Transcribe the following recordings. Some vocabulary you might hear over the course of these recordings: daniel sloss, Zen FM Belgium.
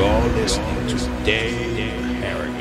You're listening to Dave Harrigan.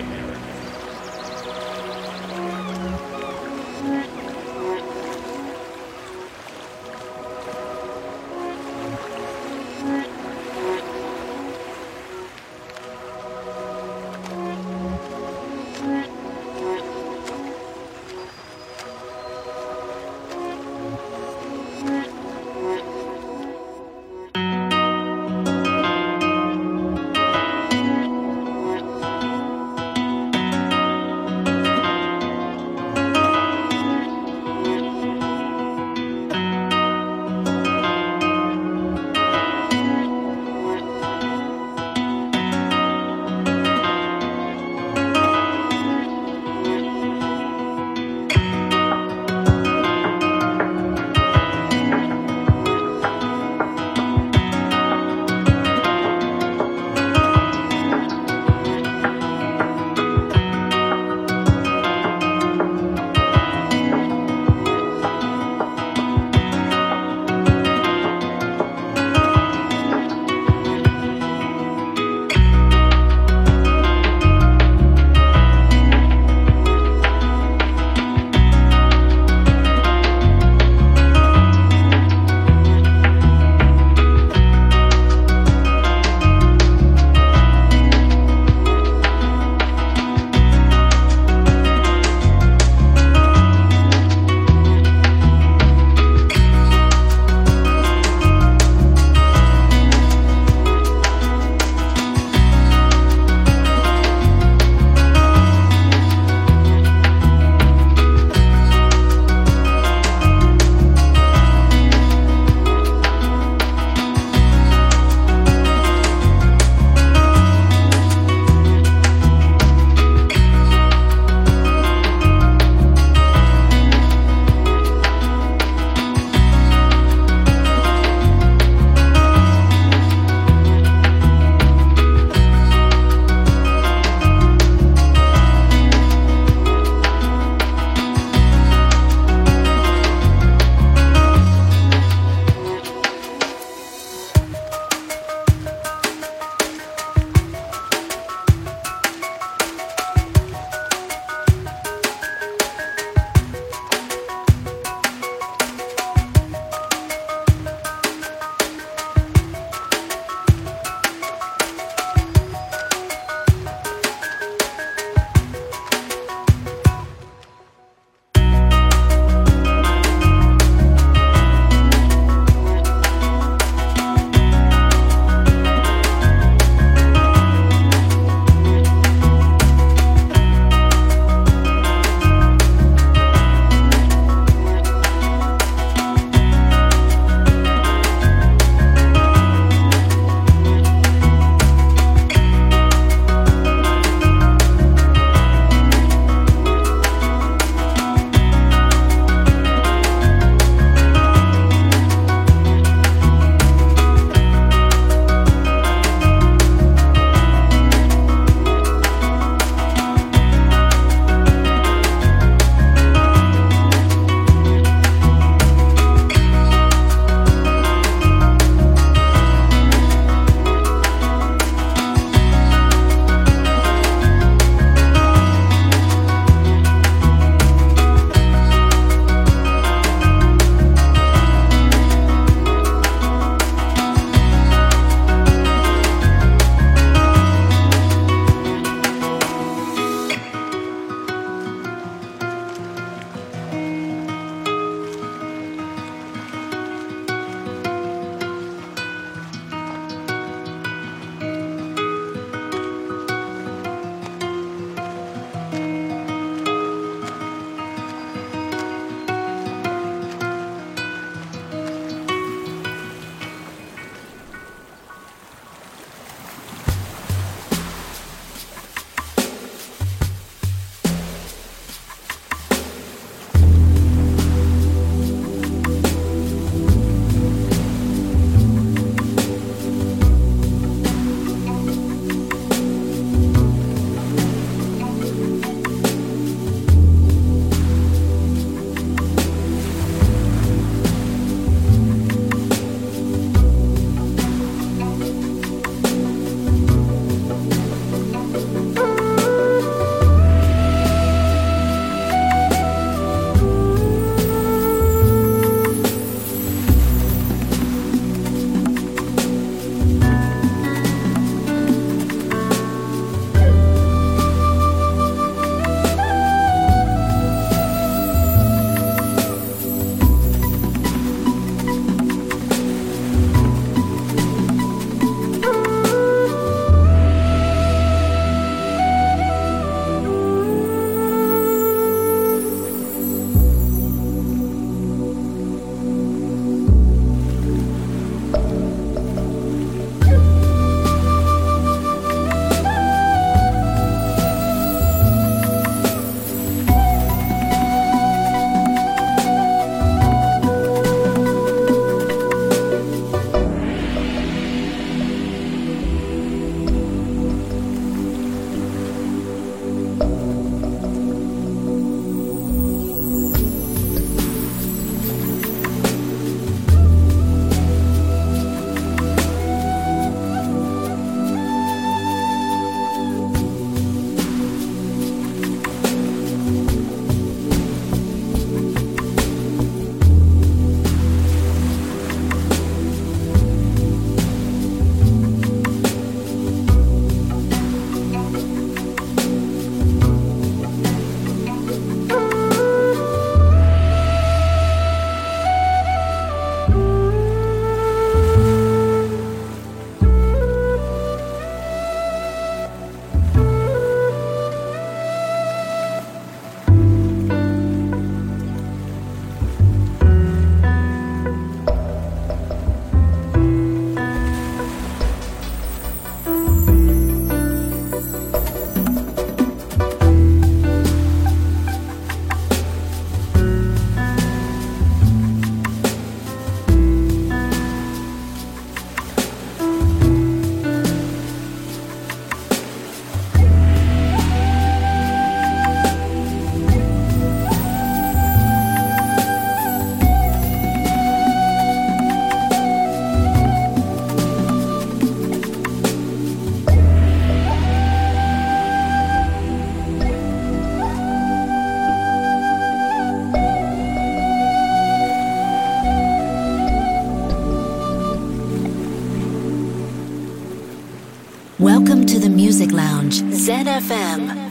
Music Lounge, Zen FM.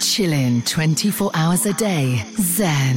Chillin' 24 hours a day. Zen.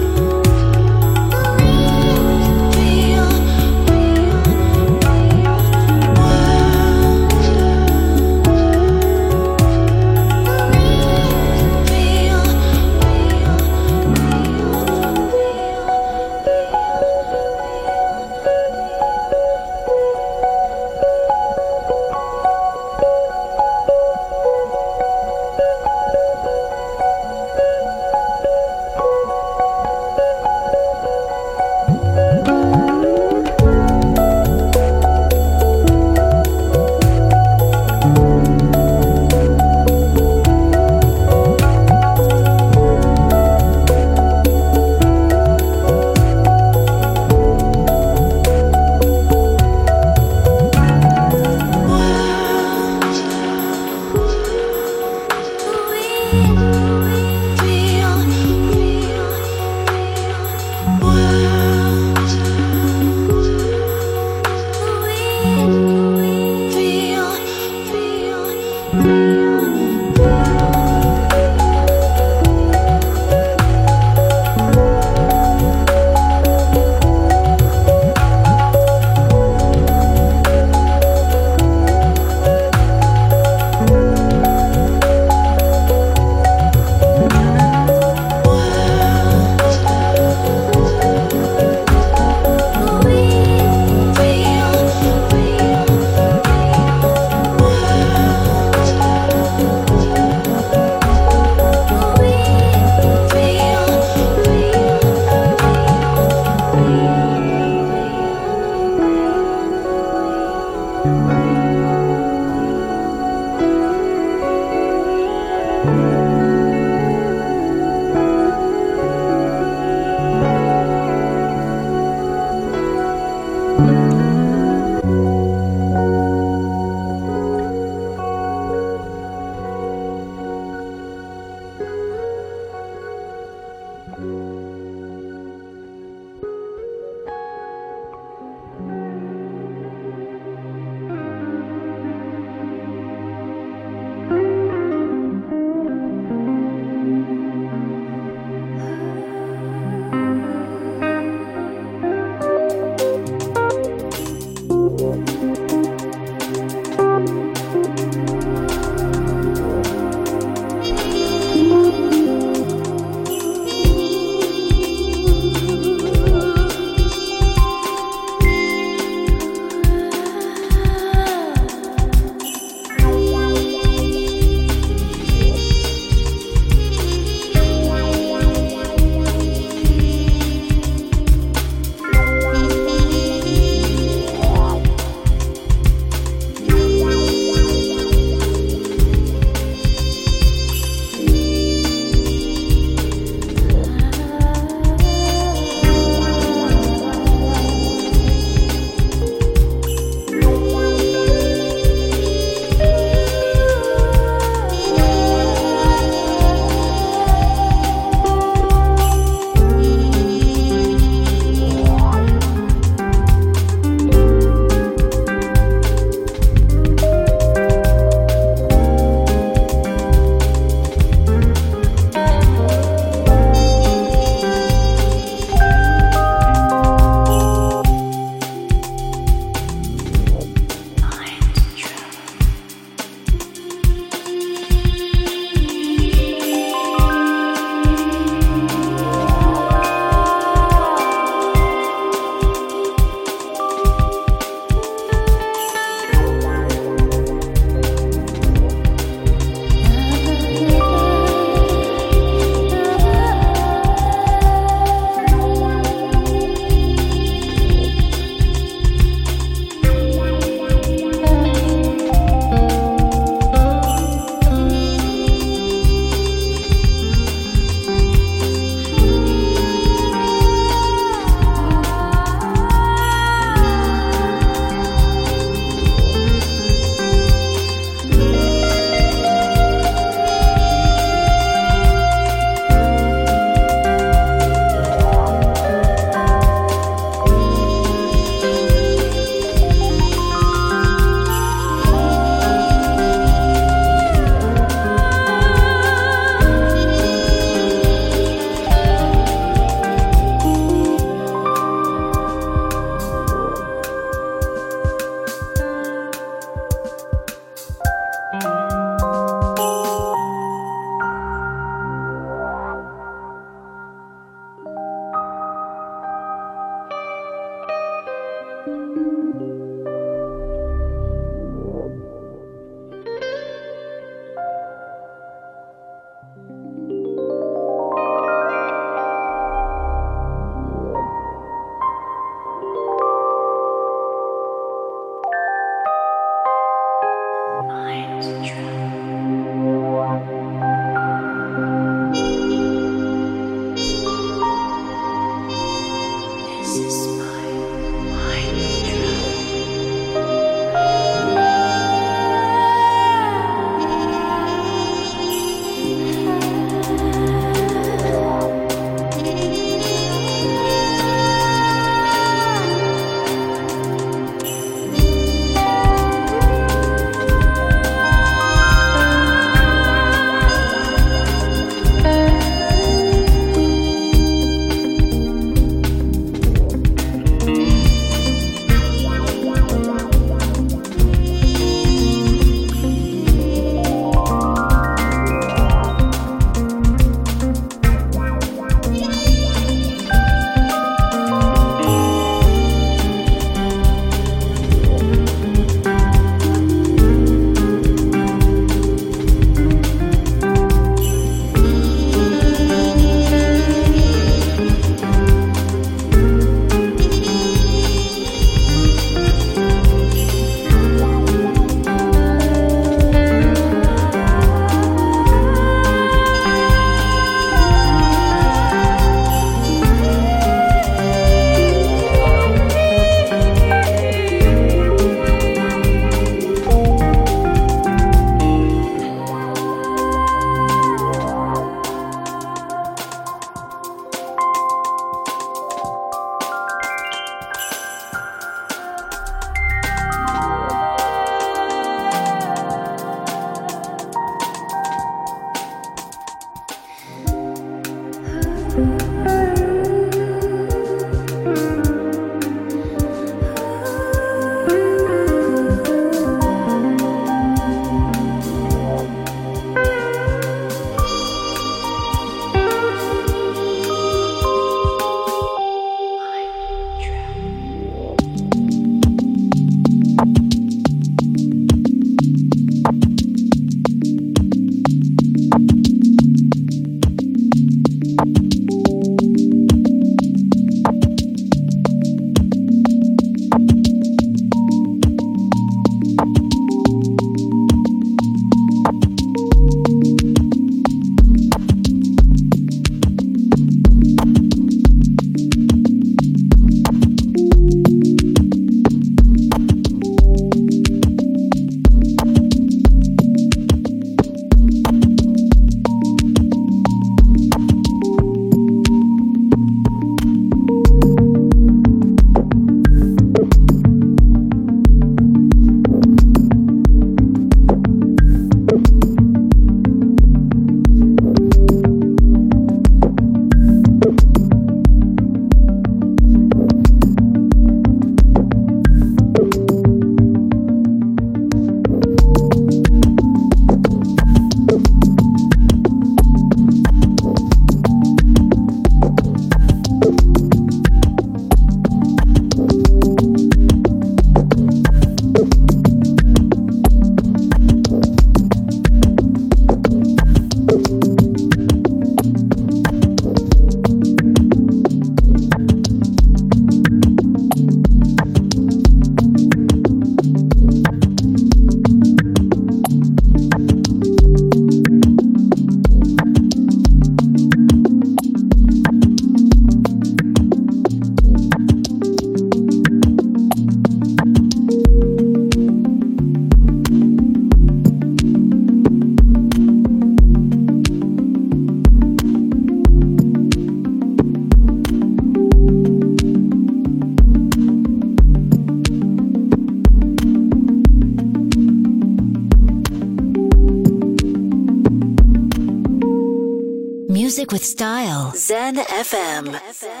music with style. Zen FM.